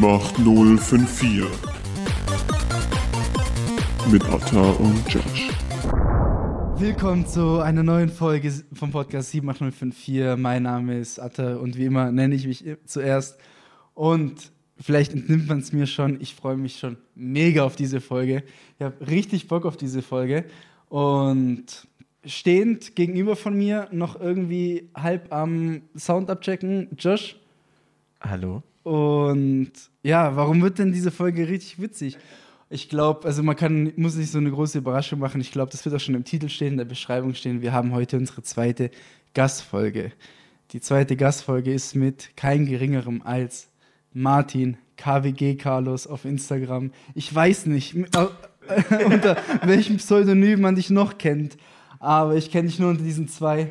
macht 054. Mit Atta und Josh. Willkommen zu einer neuen Folge vom Podcast 78054. Mein Name ist Atta und wie immer nenne ich mich zuerst. Und vielleicht entnimmt man es mir schon, ich freue mich schon mega auf diese Folge. Ich habe richtig Bock auf diese Folge. Und stehend gegenüber von mir, noch irgendwie halb am Sound abchecken, Josh. Hallo. Und ja, warum wird denn diese Folge richtig witzig? Ich glaube, also man muss nicht so eine große Überraschung machen. Ich glaube, das wird auch schon im Titel stehen, in der Beschreibung stehen. Wir haben heute unsere zweite Gastfolge. Die zweite Gastfolge ist mit kein Geringerem als Martin, KGB Carlos auf Instagram. Ich weiß nicht, unter welchem Pseudonym man dich noch kennt. Aber ich kenne dich nur unter diesen zwei.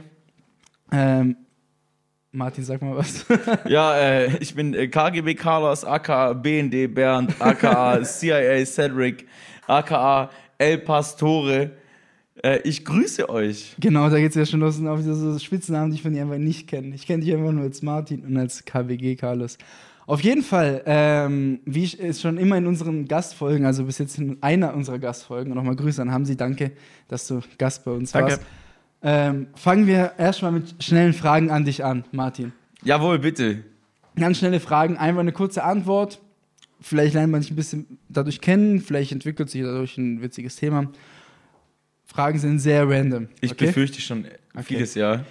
Martin, sag mal was. Ich bin KGB Carlos, aka BND Bernd, aka CIA Cedric, aka El Pastore. Ich grüße euch. Genau, da geht's ja schon los. Und auf diese Spitznamen, die ich von dir einfach nicht kenne. Ich kenne dich einfach nur als Martin und als KGB Carlos. Auf jeden Fall, wie es schon immer in unseren Gastfolgen, also bis jetzt in einer unserer Gastfolgen, nochmal Grüße an Hamsi, danke, dass du Gast bei uns warst. Fangen wir erstmal mit schnellen Fragen an dich an, Martin. Jawohl, bitte. Ganz schnelle Fragen, einfach eine kurze Antwort. Vielleicht lernt man dich ein bisschen dadurch kennen, vielleicht entwickelt sich dadurch ein witziges Thema. Fragen sind sehr random. Ich befürchte schon vieles, ja.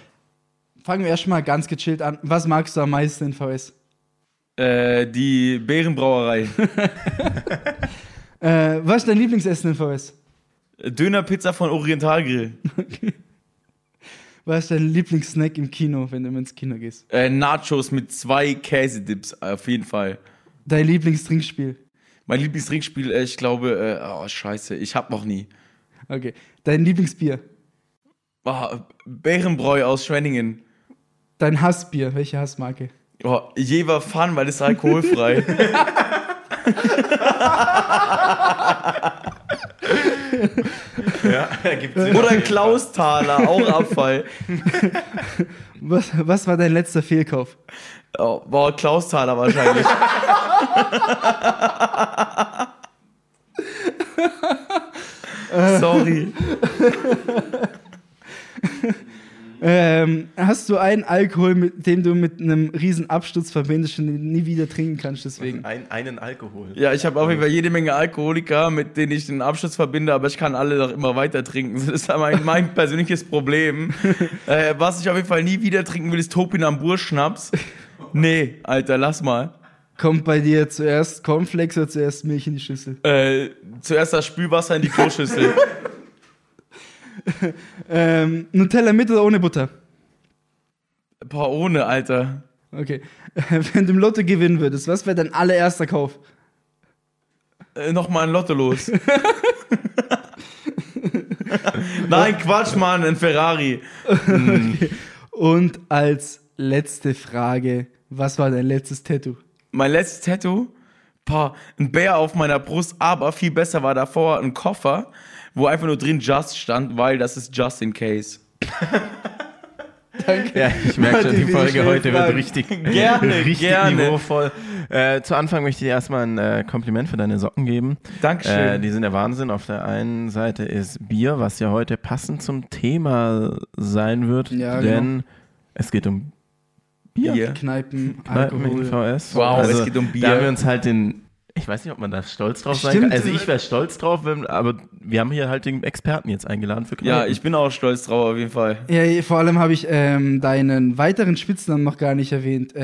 Fangen wir erstmal ganz gechillt an. Was magst du am meisten in VS? Die Bärenbräuerei. Was ist dein Lieblingsessen in VS? Dönerpizza von Orientalgrill. Okay. Was ist dein Lieblingssnack im Kino, wenn du ins Kino gehst? Nachos mit 2 Käsedips, auf jeden Fall. Dein Lieblingstrinkspiel? Mein Lieblingstrinkspiel, ich glaube, ich hab noch nie. Okay. Dein Lieblingsbier? Bärenbräu aus Schwenningen. Dein Hassbier, welche Hassmarke? Jever-Fun, weil das ist alkoholfrei. Ja, gibt's nicht. Oder Clausthaler, auch Abfall. Was war dein letzter Fehlkauf? Clausthaler wahrscheinlich. Sorry. Hast du einen Alkohol, mit dem du mit einem riesen Absturz verbindest und nie wieder trinken kannst deswegen? Einen Alkohol? Ja, ich habe auf jeden Fall jede Menge Alkoholiker, mit denen ich den Absturz verbinde, aber ich kann alle noch immer weiter trinken. Das ist mein persönliches Problem. Was ich auf jeden Fall nie wieder trinken will, ist Topinamburschnaps. Nee, Alter, lass mal. Kommt bei dir zuerst Cornflakes oder zuerst Milch in die Schüssel? Zuerst das Spülwasser in die Kloschüssel. Nutella mit oder ohne Butter? Ohne, Alter. Okay. Wenn du im Lotto gewinnen würdest, was wäre dein allererster Kauf? Nochmal ein Lotto los. Nein, Quatsch, Mann, ein Ferrari. Okay. Und als letzte Frage, was war dein letztes Tattoo? Mein letztes Tattoo? Ein Bär auf meiner Brust, aber viel besser war davor ein Koffer, wo einfach nur drin Just stand, weil das ist Just in Case. Danke. Ja, ich merke schon, die Folge heute wird richtig niveauvoll. Zu Anfang möchte ich dir erstmal ein Kompliment für deine Socken geben. Dankeschön. Die sind der Wahnsinn. Auf der einen Seite ist Bier, was ja heute passend zum Thema sein wird, ja, denn es geht um Bier. Kneipen Alkohol. VS. Wow, also, es geht um Bier. Da haben wir uns halt ich weiß nicht, ob man da stolz drauf sein kann. Also ich wäre stolz drauf, aber wir haben hier halt den Experten jetzt eingeladen für Kneipen. Ja, ich bin auch stolz drauf auf jeden Fall. Ja, vor allem habe ich deinen weiteren Spitznamen noch gar nicht erwähnt.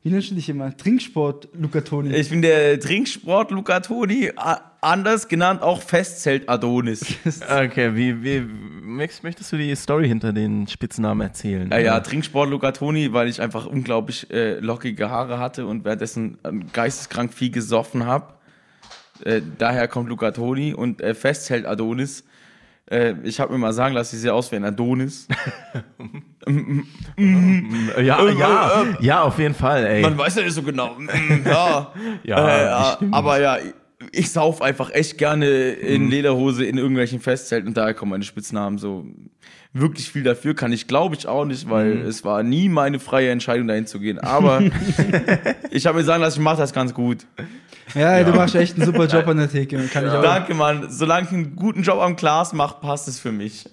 Wie nennst du dich immer? Trinksport Luca Toni. Ich bin der Trinksport Luca Toni, anders genannt auch Festzelt Adonis. Okay, wie möchtest du die Story hinter den Spitznamen erzählen? Ja, Trinksport Luca Toni, weil ich einfach unglaublich lockige Haare hatte und währenddessen geisteskrank viel gesoffen habe. Daher kommt Luca Toni und Festzelt Adonis. Ich habe mir mal sagen lassen, sie sieht aus wie ein Adonis. Ja, auf jeden Fall, ey. Man weiß ja nicht so genau. Ja, ja, aber ja, ich sauf einfach echt gerne in Lederhose in irgendwelchen Festzelten und daher kommen meine Spitznamen so. Wirklich viel dafür kann ich, glaube ich, auch nicht, weil es war nie meine freie Entscheidung, dahin zu gehen. Aber ich habe mir sagen lassen, ich mache das ganz gut. Ja, du machst echt einen super Job an der Theke. Kann ich auch. Danke, Mann. Solange ich einen guten Job am Glas mache, passt es für mich.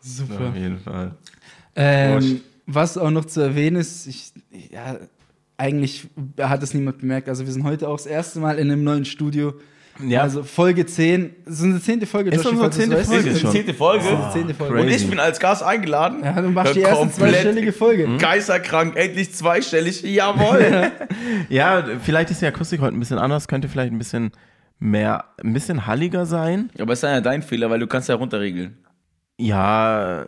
Super. Ja, auf jeden Fall. Was auch noch zu erwähnen ist, eigentlich hat es niemand bemerkt. Also wir sind heute auch das erste Mal in einem neuen Studio. Ja. Also Folge 10. Das ist unsere 10. Folge. Ist unsere 10. Folge. Ist 10. Folge. Und ich bin als Gast eingeladen. Ja, du machst die erste zweistellige Folge. Geisterkrank, endlich zweistellig. Jawohl. Ja, vielleicht ist die Akustik heute ein bisschen anders. Könnte vielleicht ein bisschen mehr, ein bisschen halliger sein. Aber es ist ja dein Fehler, weil du kannst ja runterregeln. Ja,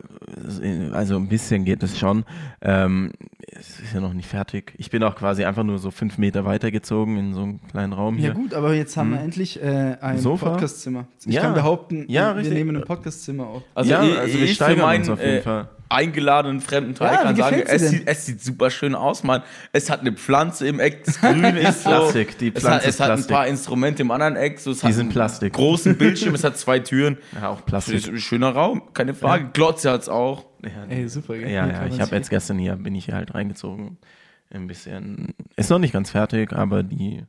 also ein bisschen geht es schon. Es ist ja noch nicht fertig. Ich bin auch quasi einfach nur so 5 Meter weitergezogen in so einem kleinen Raum hier. Ja gut, aber jetzt haben wir endlich ein Sofa. Podcastzimmer. Ich kann behaupten, wir nehmen ein Podcastzimmer auf. Also, wir steigern uns auf jeden Fall. Eingeladenen fremden Teil kann sagen, es sieht super schön aus, Mann. Es hat eine Pflanze im Eck, das Grün ist so. Plastik, die Pflanze ist Plastik. Es hat ein paar Instrumente im anderen Eck. So, die sind Plastik. Großen Bildschirm, es hat 2 Türen. Ja, auch Plastik. Schöner Raum, keine Frage. Ja. Glotze hat's auch. Ja, ey, super. Ja, ich habe jetzt gestern bin ich hier halt reingezogen. Ein bisschen, ist noch nicht ganz fertig, aber die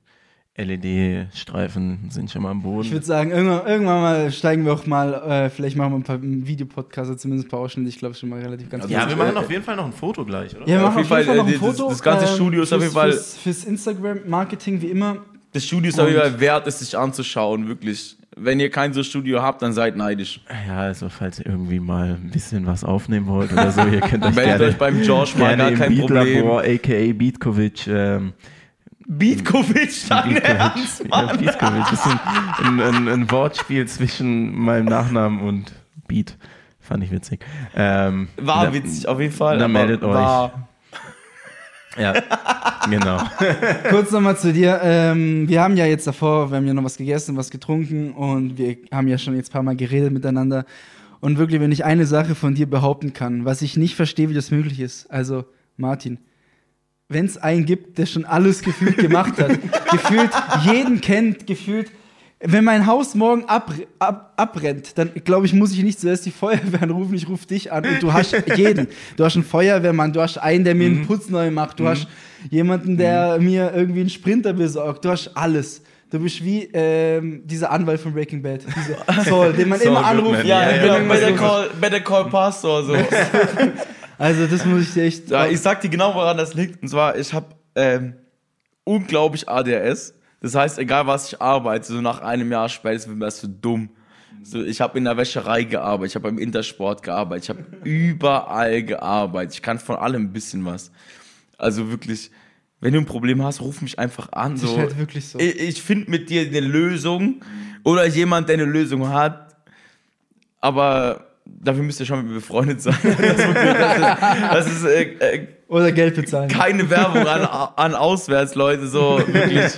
LED-Streifen sind schon mal am Boden. Ich würde sagen, irgendwann mal steigen wir auch mal, vielleicht machen wir ein paar Videopodcasts, zumindest ein paar Ausschnitte, ich glaube schon mal relativ ganz gut. Ja, wir machen auf jeden Fall noch ein Foto gleich, oder? Ja, wir machen auf jeden Fall noch ein Foto. Das ganze Studio ist auf jeden Fall... Fürs Instagram-Marketing, wie immer. Das Studio ist auf jeden Fall wert, es sich anzuschauen, wirklich. Wenn ihr kein so Studio habt, dann seid neidisch. Ja, also falls ihr irgendwie mal ein bisschen was aufnehmen wollt oder so, ihr könnt euch meldet euch beim George Meier, kein Problem. A.k.a. Beatkovic, Beatkovic, dein Ernst, Mann. Ja, Beatkovic ist ein Wortspiel zwischen meinem Nachnamen und Beat. Fand ich witzig. War witzig, auf jeden Fall. Dann meldet euch. Ja, genau. Kurz nochmal zu dir. Wir haben ja noch was gegessen, was getrunken und wir haben ja schon jetzt ein paar Mal geredet miteinander. Und wirklich, wenn ich eine Sache von dir behaupten kann, was ich nicht verstehe, wie das möglich ist. Also, Martin. Wenn es einen gibt, der schon alles gefühlt gemacht hat, gefühlt jeden kennt, gefühlt, wenn mein Haus morgen abbrennt, dann glaube ich, muss ich nicht zuerst die Feuerwehr anrufen, ich rufe dich an und du hast jeden. Du hast einen Feuerwehrmann, du hast einen, der mir einen Putz neu macht, du hast jemanden, der mir irgendwie einen Sprinter besorgt, du hast alles. Du bist wie dieser Anwalt von Breaking Bad, den man immer anruft. Ja, Better Call Pastor, so. Also das muss ich dir echt... Ja, ich sag dir genau, woran das liegt. Und zwar, ich habe unglaublich ADHS. Das heißt, egal was ich arbeite, so nach einem Jahr spätestens bin ich so dumm. So, ich habe in der Wäscherei gearbeitet, ich habe beim Intersport gearbeitet, ich habe überall gearbeitet. Ich kann von allem ein bisschen was. Also wirklich, wenn du ein Problem hast, ruf mich einfach an. So. Das ist halt wirklich so. Ich finde mit dir eine Lösung oder jemand, der eine Lösung hat. Aber... Dafür müsst ihr schon mit mir befreundet sein. Das ist oder Geld bezahlen. Keine Werbung an Auswärtsleute. So, wirklich.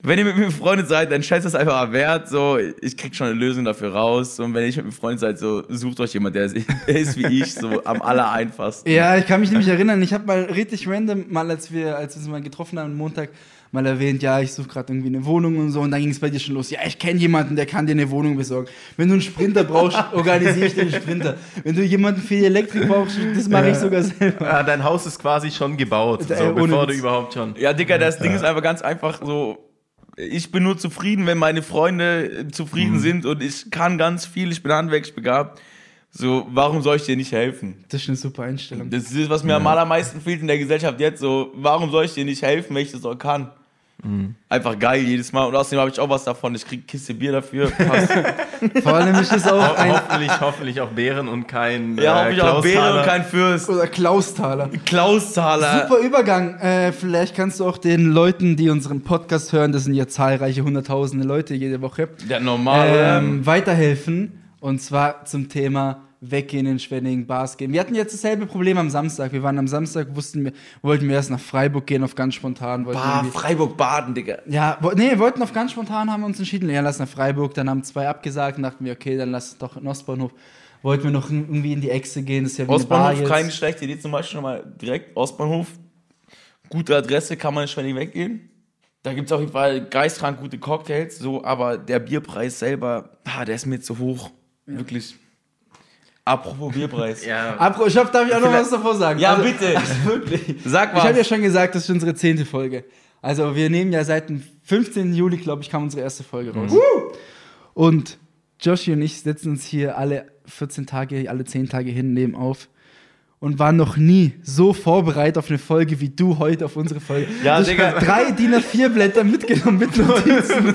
Wenn ihr mit mir befreundet seid, dann schätzt das einfach mal wert. So, ich krieg schon eine Lösung dafür raus. Und wenn ihr nicht mit mir befreundet seid, so sucht euch jemand, der ist wie ich, so am allereinfachsten. Ja, ich kann mich nämlich erinnern. Ich habe mal richtig random, mal als wir uns mal getroffen haben am Montag, mal erwähnt, ja, ich suche gerade irgendwie eine Wohnung und so. Und dann ging es bei dir schon los. Ja, ich kenne jemanden, der kann dir eine Wohnung besorgen. Wenn du einen Sprinter brauchst, organisiere ich dir einen Sprinter. Wenn du jemanden für die Elektrik brauchst, das mache ich sogar selber. Ja, dein Haus ist quasi schon gebaut, bevor du überhaupt schon... Ja, Digga, das Ding ist einfach ganz einfach so... Ich bin nur zufrieden, wenn meine Freunde zufrieden sind und ich kann ganz viel, ich bin handwerklich begabt. So, warum soll ich dir nicht helfen? Das ist eine super Einstellung. Das ist, was mir am allermeisten fehlt in der Gesellschaft jetzt. So, warum soll ich dir nicht helfen, wenn ich das auch kann? Einfach geil jedes Mal. Und außerdem habe ich auch was davon. Ich kriege Kiste Bier dafür. Vor allem ist es auch hoffentlich auch Bären und kein hoffentlich auch Bären und kein Fürst. Oder Clausthaler. Super Übergang. Vielleicht kannst du auch den Leuten, die unseren Podcast hören, das sind ja zahlreiche, hunderttausende Leute jede Woche, ja, normal, weiterhelfen. Und zwar zum Thema Weggehen in Schwenningen, Bars gehen. Wir hatten jetzt dasselbe Problem am Samstag. Wir waren am Samstag, wollten wir erst nach Freiburg gehen, auf ganz spontan. Freiburg baden, Digga. Ja, wollten auf ganz spontan, haben wir uns entschieden, ja, lass nach Freiburg. Dann haben 2 abgesagt und dachten wir, okay, dann lass doch in Ostbahnhof. Wollten wir noch irgendwie in die Echse gehen, das ist ja wie eine Bar jetzt. Keine schlechte Idee, zum Beispiel nochmal direkt Ostbahnhof. Gute Adresse, kann man in Schwenningen weggehen. Da gibt es auf jeden Fall geisteskrank gute Cocktails, so, aber der Bierpreis selber, der ist mir zu hoch. Ja. Wirklich. Apropos Bierpreis. Ja. Darf ich auch noch was davor sagen? Ja, also, bitte. Also wirklich. Sag mal. Ich habe ja schon gesagt, das ist unsere 10. Folge. Also wir nehmen ja seit dem 15. Juli, glaube ich, kam unsere erste Folge raus. Und Joshi und ich setzen uns hier alle 14 Tage, alle 10 Tage hin, nehmen auf. Und waren noch nie so vorbereitet auf eine Folge wie du heute auf unsere Folge. Ja, also Digga. 3 DIN A4 Blätter mitgenommen mit Notizen.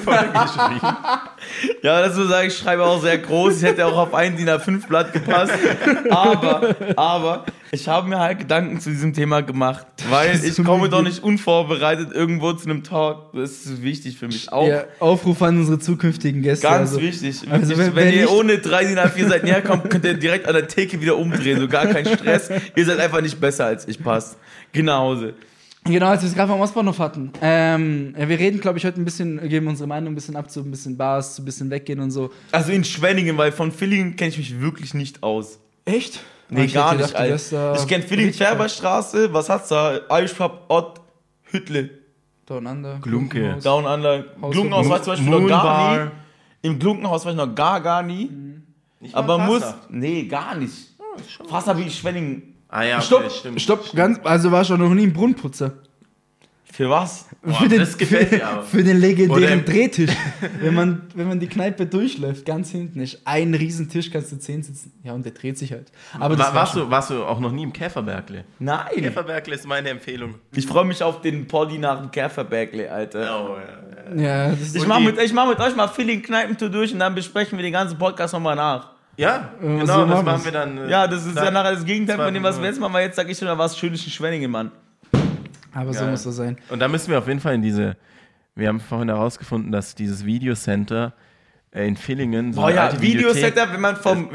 Ja, das muss ich sagen, ich schreibe auch sehr groß. Ich hätte auch auf ein DIN A5 Blatt gepasst. Aber ich habe mir halt Gedanken zu diesem Thema gemacht. Weil ich komme doch nicht unvorbereitet irgendwo zu einem Talk. Das ist wichtig für mich auch. Ja, Aufruf an unsere zukünftigen Gäste. Ganz wichtig. Also, wenn ihr ohne 3 DIN A4 Seiten herkommt, könnt ihr direkt an der Theke wieder umdrehen. So gar kein Stress. Ihr seid einfach nicht besser als ich, passt. Genauso. Genau, als wir es gerade vom Ostbahnhof hatten. Wir reden, glaube ich, heute ein bisschen, geben unsere Meinung ein bisschen ab, so ein bisschen Bars, so ein bisschen weggehen und so. Also in Schwenningen, weil von Villingen kenne ich mich wirklich nicht aus. Echt? Nee, ich gar nicht, Alter. Ich kenne Villingen-Färberstraße, was hat's da? Altschab, Ott, Hüttle. Down Under. Glunke. Down Under. Glunkenhaus war ich zum Beispiel noch gar nie. Im Glunkenhaus war ich noch gar nie. Nicht mal aber muss... Nee, gar nicht. Fast habe ich Schwenningen... Ah ja, okay, stopp, ganz, also war schon noch nie ein Brunnenputzer. Für was? Boah, für den, das gefällt mir aber. Für den legendären Drehtisch. wenn man die Kneipe durchläuft, ganz hinten ist ein Riesentisch, kannst du 10 sitzen. Ja, und der dreht sich halt. Aber warst du auch noch nie im Käferbergle? Nein. Käferbergle ist meine Empfehlung. Ich freue mich auf den Poddy nach dem Käferbergle, Alter. Oh, ja. Ich mach mit euch mal Villingen-Kneipentour durch und dann besprechen wir den ganzen Podcast nochmal nach. Ja, genau, so das machen wir dann. Ja, das ist ja nachher das Gegenteil von dem, was wir jetzt machen. Weil jetzt sag ich schon, da war es schönes in Schwenningen, Mann. Aber geil. So muss das sein. Und da müssen wir auf jeden Fall in diese... Wir haben vorhin herausgefunden, dass dieses Video Center in Villingen... So Video Center, wenn man vom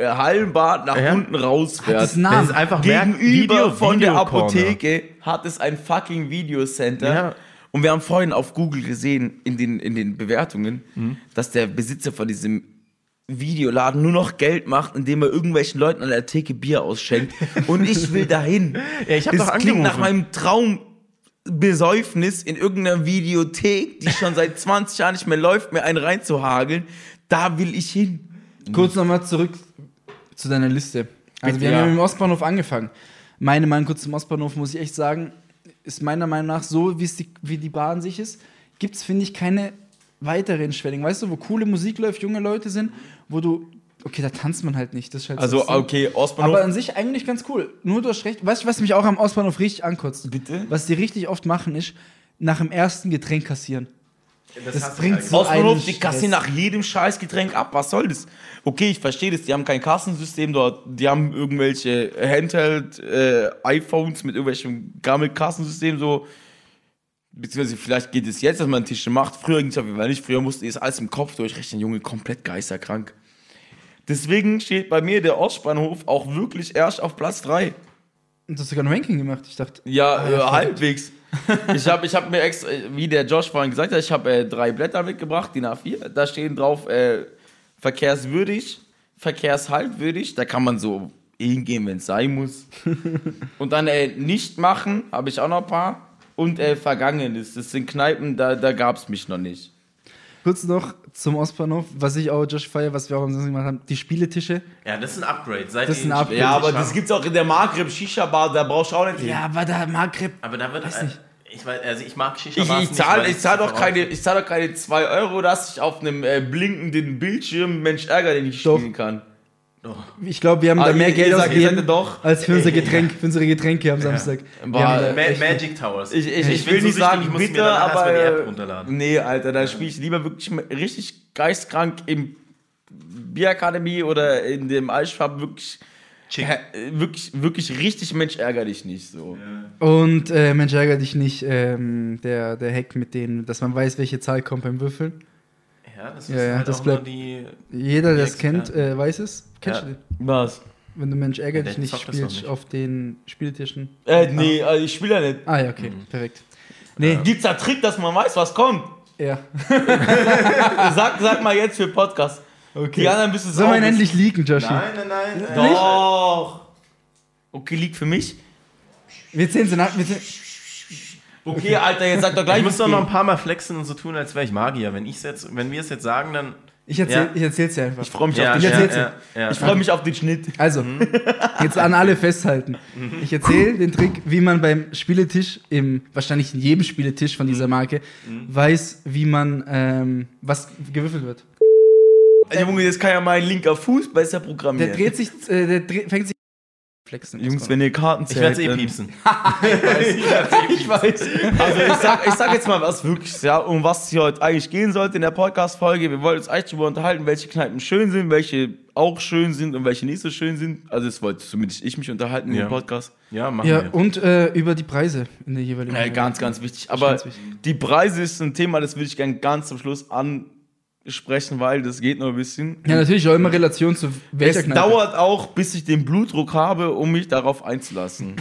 Hallenbad nach unten rausfährt. Das ist einfach gegenüber von der Apotheke hat es ein fucking Video Center. Ja. Und wir haben vorhin auf Google gesehen, in den Bewertungen, dass der Besitzer von diesem Videoladen nur noch Geld macht, indem er irgendwelchen Leuten an der Theke Bier ausschenkt. Und ich will dahin. Ja, ich hab das klingt nach meinem Traumbesäufnis in irgendeiner Videothek, die schon seit 20 Jahren nicht mehr läuft, mir einen reinzuhageln. Da will ich hin. Kurz nochmal zurück zu deiner Liste. Also wir haben mit dem Ostbahnhof angefangen. Meine Meinung kurz zum Ostbahnhof, muss ich echt sagen, ist meiner Meinung nach so, wie die Bahn sich ist, gibt's, finde ich, keine... weitere in Schwenningen, weißt du, wo coole Musik läuft, junge Leute sind, wo du, okay, da tanzt man halt nicht, das ist halt also, so. Also, okay, Ostbahnhof. Aber an sich eigentlich ganz cool, nur du hast recht, weißt du, was mich auch am Ostbahnhof richtig ankotzt? Bitte? Was die richtig oft machen, ist, nach dem ersten Getränk kassieren. Das bringt so Ostbahnhof, die kassieren nach jedem scheiß Getränk ab, was soll das? Okay, ich verstehe das, die haben kein Kassensystem dort, die haben irgendwelche Handheld-iPhones mit irgendwelchem Gammel-Kassensystem, so. Beziehungsweise vielleicht geht es jetzt, dass man Tische macht. Früher ging es auf jeden Fall nicht. Früher mussten die es alles im Kopf durchrechnen. Junge, komplett geisterkrank. Deswegen steht bei mir der Ostbahnhof auch wirklich erst auf Platz 3. Und du hast sogar ein Ranking gemacht, ich dachte... Ja, halbwegs. Ich hab mir extra, wie der Josh vorhin gesagt hat, ich habe 3 Blätter mitgebracht, DIN A4. Da stehen drauf verkehrswürdig, verkehrshalbwürdig. Da kann man so hingehen, wenn es sein muss. Und dann nicht machen, habe ich auch noch ein paar. Und Vergangenes. Das sind Kneipen, da gab es mich noch nicht. Kurz noch zum Ostbahnhof, was ich auch, Josh feier, was wir auch am Samstag gemacht haben, die Spieletische. Ja, das ist ein Upgrade. Ja, aber das gibt's auch in der Maghreb-Shisha-Bar, da brauchst du auch nicht hin. Ja, aber da Maghreb... Aber da wird... Weiß nicht. Ich mag Shisha-Bars nicht. Ich zahl doch keine 2 Euro, dass ich auf einem blinkenden Bildschirm Mensch Ärger, den ich spielen kann. Ich glaube, wir haben da mehr Geld ausgegeben als für unser Getränk, für unsere Getränke am Samstag. Ja. Magic Towers. Ich will nicht sagen bitter, aber die App runterladen. Nee, Alter, da spiele ich lieber wirklich richtig geistkrank im Bierakademie oder in dem Altschab wirklich richtig Mensch ärger dich nicht so. Ja. Und Mensch ärger dich nicht, der Hack mit denen, dass man weiß, welche Zahl kommt beim Würfeln. Ja, das ist halt das auch bleibt. Nur die... Jeder, der es kennt, weiß es. Kennst du den? Was? Wenn du Mensch ärger dich nicht spielst nicht. Auf den Spieltischen. Nee, also ich spiele ja nicht. Ah, ja, okay, perfekt. Nee. Gibt's da Trick, dass man weiß, was kommt? Ja. sag mal jetzt für Podcast. Okay. Die anderen müssen soll man endlich leaken, Joshi? Nein. Doch. Okay, leak für mich. Wir zählen sie nach. Okay, Alter, jetzt sag doch gleich. Ich muss doch noch ein paar Mal flexen und so tun, als wäre ich Magier. Wenn wir es jetzt sagen, dann... Ich erzähl's dir einfach. Ich freue mich, mich auf den Schnitt. Also, jetzt an alle festhalten. Ich erzähle den Trick, wie man beim Spieletisch, wahrscheinlich in jedem Spieletisch von dieser Marke, weiß, wie man was gewürfelt wird. Junge, jetzt kann ja mein linker Fuß besser programmieren. Der dreht sich, fängt sich... Flexen. Jungs, wenn ihr Karten zählt... Ich werd's piepsen. Ich weiß. Also ich sag jetzt mal, was wirklich, ja, um was es heute eigentlich gehen sollte in der Podcast-Folge. Wir wollten uns eigentlich darüber unterhalten, welche Kneipen schön sind, welche auch schön sind und welche nicht so schön sind. Also das wollte zumindest ich mich unterhalten im Podcast. Ja, machen wir. Und über die Preise in der jeweiligen... Ja, ganz wichtig. Aber die Preise ist ein Thema, das würde ich gerne ganz zum Schluss ansprechen, weil das geht noch ein bisschen. Ja, natürlich auch immer Relation zu welcher Kneipe. Es dauert auch, bis ich den Blutdruck habe, um mich darauf einzulassen.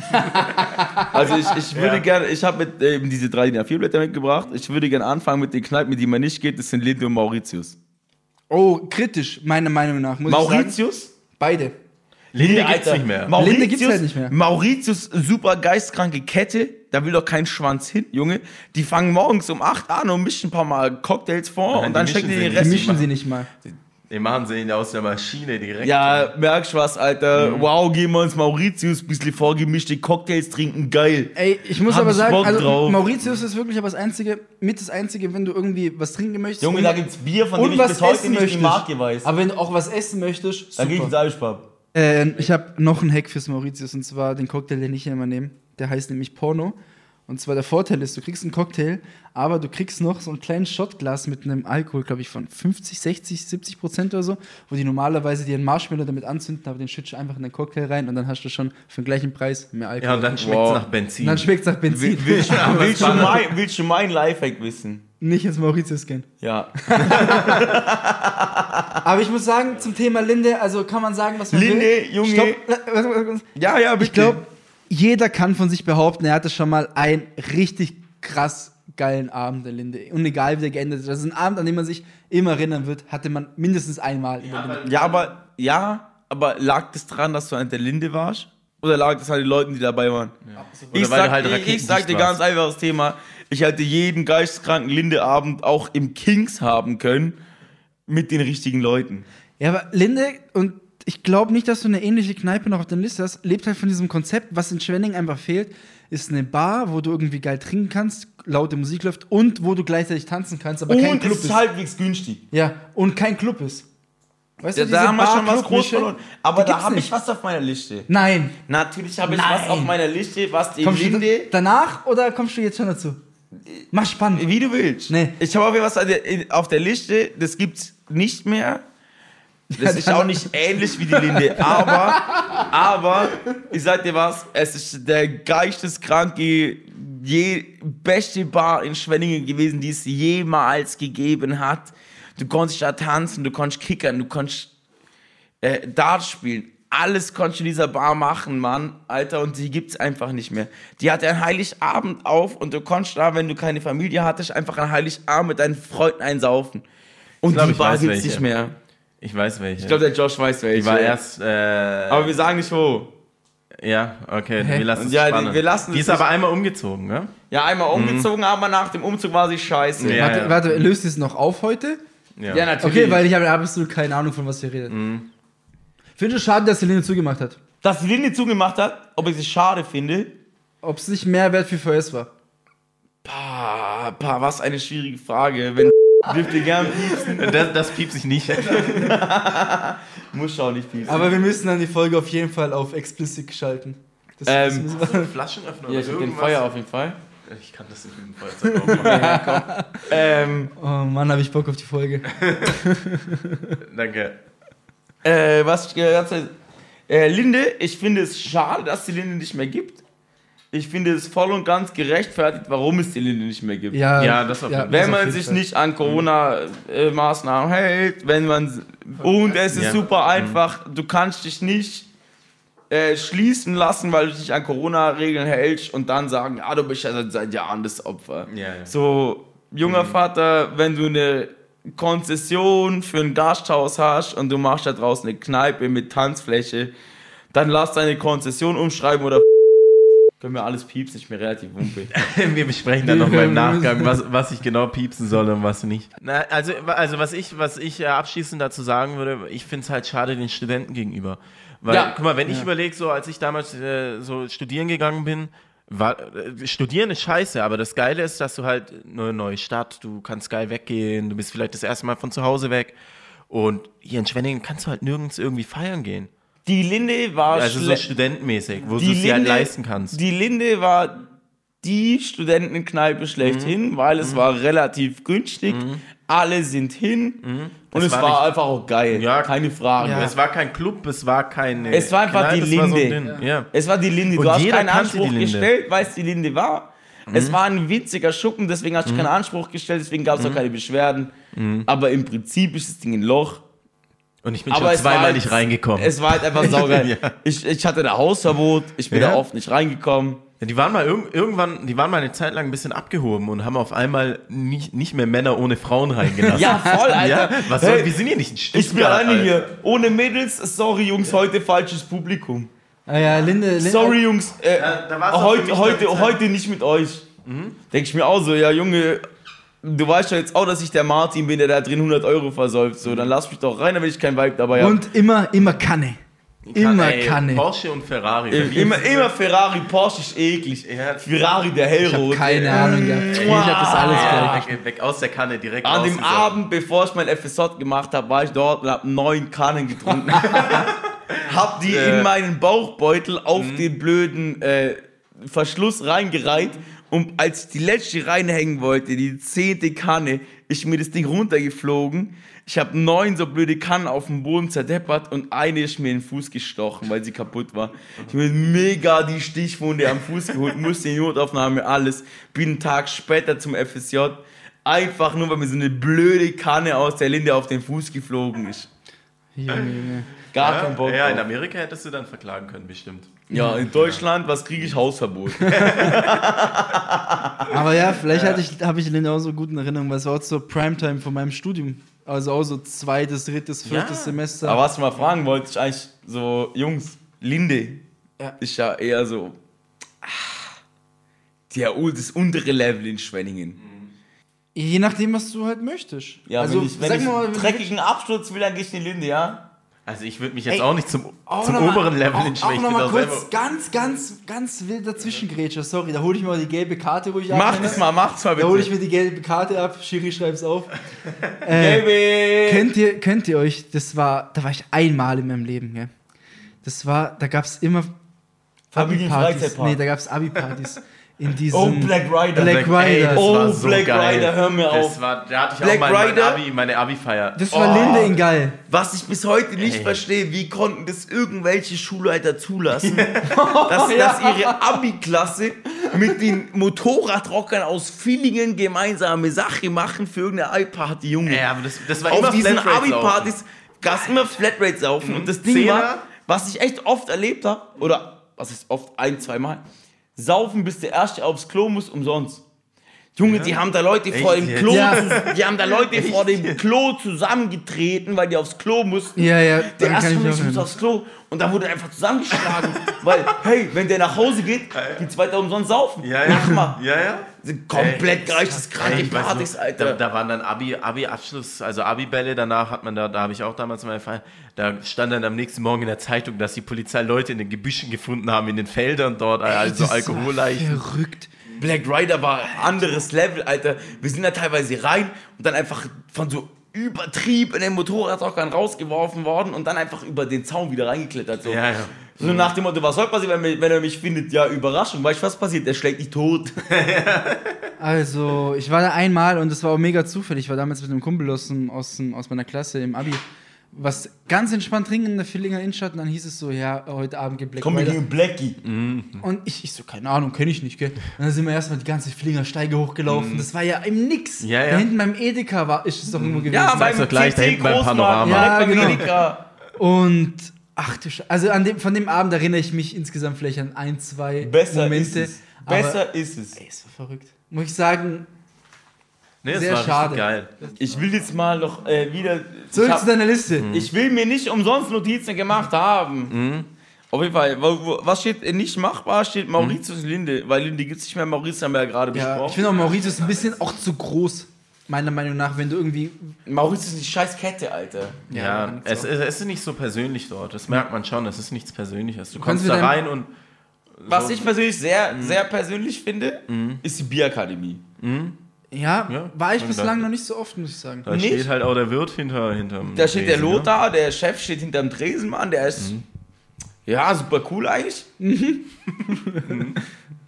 Also ich würde gerne, ich habe mit eben diese 3 DIN A4 Blätter mitgebracht, ich würde gerne anfangen mit den Kneipen, mit denen man nicht geht, das sind Linde und Mauritius. Oh, kritisch, meiner Meinung nach. Muss Mauritius? Ich sagen, beide. Linde gibt's nicht mehr. Linde gibt's halt nicht mehr. Mauritius, super geistkranke Kette, da will doch kein Schwanz hin, Junge. Die fangen morgens um 8 an und mischen ein paar Mal Cocktails vor und dann schenken die den Rest. Die mischen sie nicht mal. Die machen sie aus der Maschine direkt. Ja, merkst du was, Alter. Mhm. Wow, gehen wir ins Mauritius, ein bisschen vorgemischte Cocktails trinken, geil. Ey, ich muss aber sagen, also Mauritius ist wirklich aber das Einzige, wenn du irgendwie was trinken möchtest. Junge, da gibt's Bier, von dem ich bis heute nicht die Marke weiß. Aber wenn du auch was essen möchtest, super. Dann geh ich ins Altschab. Ich habe noch einen Hack fürs Mauritius, und zwar den Cocktail, den ich immer nehme. Der heißt nämlich Porno. Und zwar der Vorteil ist, du kriegst einen Cocktail, aber du kriegst noch so ein kleines Shotglas mit einem Alkohol, glaube ich, von 50, 60, 70% oder so, wo die normalerweise dir einen Marshmallow damit anzünden, aber den schützt du einfach in den Cocktail rein und dann hast du schon für den gleichen Preis mehr Alkohol. Ja, und dann schmeckt's nach Benzin. Und dann schmeckt's nach Benzin. Willst du mein Lifehack wissen? Nicht ins Mauritius gehen. Ja. Aber ich muss sagen, zum Thema Linde, also kann man sagen, was man will. Linde, Junge. Stopp. Ja, bitte. Ich glaube, jeder kann von sich behaupten, er hatte schon mal einen richtig krass geilen Abend der Linde. Und egal, wie der geendet ist. Das ist ein Abend, an dem man sich immer erinnern wird, hatte man mindestens einmal. Aber lag das dran, dass du an der Linde warst? Oder lag das an den Leuten, die dabei waren? Ja. Ich sag dir ganz einfaches Thema. Ich hätte jeden geisteskranken Linde-Abend auch im Kings haben können mit den richtigen Leuten. Ja, aber Linde, und ich glaube nicht, dass du eine ähnliche Kneipe noch auf der Liste hast, lebt halt von diesem Konzept, was in Schwenningen einfach fehlt, ist eine Bar, wo du irgendwie geil trinken kannst, laute Musik läuft und wo du gleichzeitig tanzen kannst, aber kein Club ist. Und es ist halbwegs günstig. Ja, und kein Club ist. Weißt du, da haben wir schon was groß verloren. Aber da habe ich was auf meiner Liste. Nein. Natürlich habe ich was auf meiner Liste, was die Linde... Danach oder kommst du jetzt schon dazu? Mach spannend. Wie du willst. Nee. Ich habe auch wieder was auf der Liste, das gibt's nicht mehr. Das ist auch nicht ähnlich wie die Linde. Aber, ich sag dir was, es ist der geisteskranke, beste Bar in Schwenningen gewesen, die es jemals gegeben hat. Du konntest da tanzen, du konntest kickern, du konntest Dart spielen. Alles konntest du in dieser Bar machen, Mann, Alter, und die gibt's einfach nicht mehr. Die hatte einen Heiligabend auf und du konntest da, wenn du keine Familie hattest, einfach einen Heiligabend mit deinen Freunden einsaufen. Und die Bar gibt's nicht mehr. Ich weiß welche. Ich glaube, der Josh weiß welche. Die war erst... aber wir sagen nicht wo. Ja, okay, wir lassen es spannend. Die ist aber einmal umgezogen, ne? Ja, einmal umgezogen, aber nach dem Umzug war sie scheiße. Ja, warte, löst ihr es noch auf heute? Ja, natürlich. Okay, weil ich habe absolut keine Ahnung, von was ihr redet. Finde es schade, dass die Linde zugemacht hat. Dass die Linde zugemacht hat? Ob ich es schade finde? Ob es nicht Mehrwert für VS war? Was eine schwierige Frage. Wenn dürft ihr gern piepsen. Das piepse ich nicht. Muss schon nicht piepsen. Aber wir müssen dann die Folge auf jeden Fall auf explicit schalten. Das ist ein Flaschenöffner. Ja, ich hab den Feuer auf jeden Fall. Ich kann das nicht mit dem Feuerzeug aufmachen. Ja, oh Mann, hab ich Bock auf die Folge. Danke. Linde, ich finde es schade, dass die Linde nicht mehr gibt. Ich finde es voll und ganz gerechtfertigt, warum es die Linde nicht mehr gibt. Ja, das war wenn man sich nicht an Corona-Maßnahmen hält, wenn man... Und es ist super einfach, du kannst dich nicht schließen lassen, weil du dich an Corona-Regeln hältst und dann sagen, du bist ja seit Jahren das Opfer. Ja. So, junger Vater, wenn du eine Konzession für ein Gasthaus hast und du machst da draußen eine Kneipe mit Tanzfläche, dann lass deine Konzession umschreiben oder wenn mir alles piepst, ich bin relativ wumpig. Wir besprechen dann nochmal im Nachgang, was ich genau piepsen soll und was nicht. Na, also was ich abschließend dazu sagen würde, ich finde es halt schade den Studenten gegenüber. Weil, ja. Guck mal, wenn ich überlege, so als ich damals so studieren gegangen bin, Studieren ist scheiße, aber das Geile ist, dass du halt eine neue Stadt, du kannst geil weggehen, du bist vielleicht das erste Mal von zu Hause weg und hier in Schwenningen kannst du halt nirgends irgendwie feiern gehen. Die Linde war... Also so studentenmäßig, wo du es dir halt leisten kannst. Die Linde war die Studentenkneipe schlechthin, weil es war relativ günstig, alle sind hin und es war einfach auch geil, keine Frage. Ja. Es war kein Club, es war keine... Es war einfach die Linde. Es war die Linde, du hast keinen Anspruch gestellt, weil es die Linde war. Es war ein winziger Schuppen, deswegen hast du keinen Anspruch gestellt, deswegen gab es auch keine Beschwerden. Aber im Prinzip ist das Ding ein Loch. Und ich bin schon zweimal nicht reingekommen. Es war halt einfach saugeil. Ich hatte da Hausverbot, ich bin da oft nicht reingekommen. Ja, die waren mal irgendwann eine Zeit lang ein bisschen abgehoben und haben auf einmal nicht mehr Männer ohne Frauen reingelassen. Ja, voll, Alter. Ja, wir sind hier nicht ein Stück. Ich bin alleine hier. Ohne Mädels, sorry Jungs, heute falsches Publikum. Ah ja, Linde. Sorry Jungs, heute nicht mit euch. Denke ich mir auch so, ja Junge... Du weißt ja jetzt auch, dass ich der Martin bin, der da drin 100 Euro versäuft. So, dann lass mich doch rein, wenn ich kein Vibe dabei habe. Und immer Kanne. Immer Kanne. Porsche und Ferrari. Immer Ferrari. Porsche ist eklig. Ferrari, der Hellrot. Ich hab keine Ahnung. Ich hab das alles weg aus der Kanne direkt. An dem Abend, bevor ich mein FSJ gemacht habe, war ich dort und hab 9 Kannen getrunken. Hab die in meinen Bauchbeutel auf den blöden Verschluss reingereiht. Und als ich die letzte reinhängen wollte, die 10. Kanne, ist mir das Ding runtergeflogen. Ich habe 9 so blöde Kannen auf dem Boden zerdeppert und eine ist mir in den Fuß gestochen, weil sie kaputt war. Ich habe mega die Stichwunde am Fuß geholt, musste in die Notaufnahme, alles. Bin einen Tag später zum FSJ, einfach nur, weil mir so eine blöde Kanne aus der Linde auf den Fuß geflogen ist. Junge. Gar kein Bock. Ja, in Amerika hättest du dann verklagen können, bestimmt. Ja, in Deutschland, was kriege ich? Hausverbot. Aber ja, vielleicht habe ich Linde auch so gut in Erinnerung, weil es war auch so Primetime von meinem Studium. Also auch so 2., 3., 4. Semester. Aber was du mal fragen wolltest, ist eigentlich so, Jungs, Linde ist ja eher so das untere Level in Schwenningen. Je nachdem, was du halt möchtest. Ja, also, wenn ich einen dreckigen Absturz will, dann gehe ich in die Linde, ja? Also ich würde mich jetzt auch nicht zum oberen Level entschwächen. Auch nochmal kurz ganz wild dazwischengrätsche, sorry, da hole ich mir mal die gelbe Karte ruhig ab. Macht's mal bitte. Da hole ich mir die gelbe Karte ab, Schiri, schreib's auf. Gelbe! Könnt ihr euch, da war ich einmal in meinem Leben, gell? Da gab's immer Abi-Partys. Nee, da gab's Abi-Partys. In diesem Black Rider. Black Rider, hör mir auf. Da hatte ich Black auch meine Abi-Feier. Das war Linde in geil. Was ich bis heute nicht verstehe, wie konnten das irgendwelche Schulleiter zulassen, dass ihre Abi-Klasse mit den Motorradrockern aus Villingen gemeinsame Sache machen für irgendeine Abi-Party, Junge. Ja, aber das war immer auf diesen Abi-Partys gab es immer Flatrate saufen. Und das Ding war, was ich echt oft erlebt habe, oder was ist oft, 1-2 Mal, saufen, bis der Erste aufs Klo muss, umsonst. Junge, die haben da Leute vor dem Klo, die haben da Leute vor dem Klo zusammengetreten, weil die aufs Klo mussten. Ja, der Erste muss aufs Klo und da wurde einfach zusammengeschlagen, weil, hey, wenn der nach Hause geht, geht's weiter umsonst saufen. Ja, mach mal. Ja. Komplett gereichtes Partys, Alter. Da waren dann Abi-Abschluss, also Abi-Bälle, danach hat man da habe ich auch damals mal erfahren, da stand dann am nächsten Morgen in der Zeitung, dass die Polizei Leute in den Gebüschen gefunden haben, in den Feldern dort, also Alkoholleichen. Verrückt. Black Rider war anderes Level, Alter. Wir sind da teilweise rein und dann einfach von so übertriebenen Motorradrockern rausgeworfen worden und dann einfach über den Zaun wieder reingeklettert. So, so nach dem Motto, was soll passieren, wenn er mich findet? Ja, Überraschung. Weißt du, was passiert? Er schlägt dich tot. Also, ich war da einmal und es war auch mega zufällig. Ich war damals mit einem Kumpel aus meiner Klasse im Abi. Was ganz entspannt trinken in der Villinger Innenstadt und dann hieß es so, ja, heute Abend geht Black Rider. Komm, wir gehen Blackie. Und ich so, keine Ahnung, kenne ich nicht, gell. Und dann sind wir erstmal die ganze Villinger Steige hochgelaufen. Das war ja im Nix. Ja. Da hinten beim Edeka ist es doch irgendwo gewesen. Ja, beim gleich da hinten beim Panorama. Ja, genau. Edeka. Und, ach du Scheiße, also von dem Abend erinnere ich mich insgesamt vielleicht an 1-2 Momente. Besser ist es. Ey, ist so verrückt. Muss ich sagen... Nee, sehr schade. Geil. Ich will jetzt mal noch wieder... Zurück zu deiner Liste. Ich will mir nicht umsonst Notizen gemacht haben. Auf jeden Fall, was steht nicht machbar, steht Mauritius Linde, weil Linde gibt es nicht mehr, Mauritius haben wir ja gerade besprochen. Ich finde auch Mauritius ein bisschen auch zu groß, meiner Meinung nach, wenn du irgendwie... Mauritius ist die scheiß Kette, Alter. Ja, es ist nicht so persönlich dort, das merkt man schon, es ist nichts Persönliches. Du kommst da rein und... So. Was ich persönlich sehr, sehr persönlich finde, ist die Bierakademie. Ja, war ich bislang noch nicht so oft, muss ich sagen. Da steht halt auch der Wirt hinterm Da steht Tresen, der Lothar, der Chef steht hinterm Tresen, Mann, der ist... Ja, super cool eigentlich.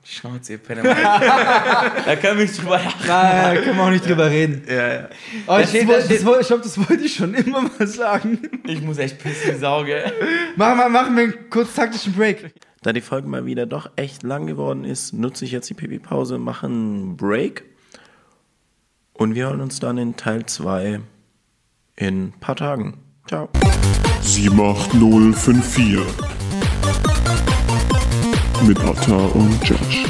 Schnauze, ihr Penner. Da können wir nicht drüber lachen. Nein, da können wir auch nicht drüber reden. Ja. Oh, ich glaube, das wollte ich schon immer mal sagen. Ich muss echt pissen, die Sau, gell. Machen wir einen kurz taktischen Break. Da die Folge mal wieder doch echt lang geworden ist, nutze ich jetzt die Pipi-Pause, mache einen Break. Und wir hören uns dann in Teil 2 in ein paar Tagen. Ciao. 78054 mit Atta und Josh.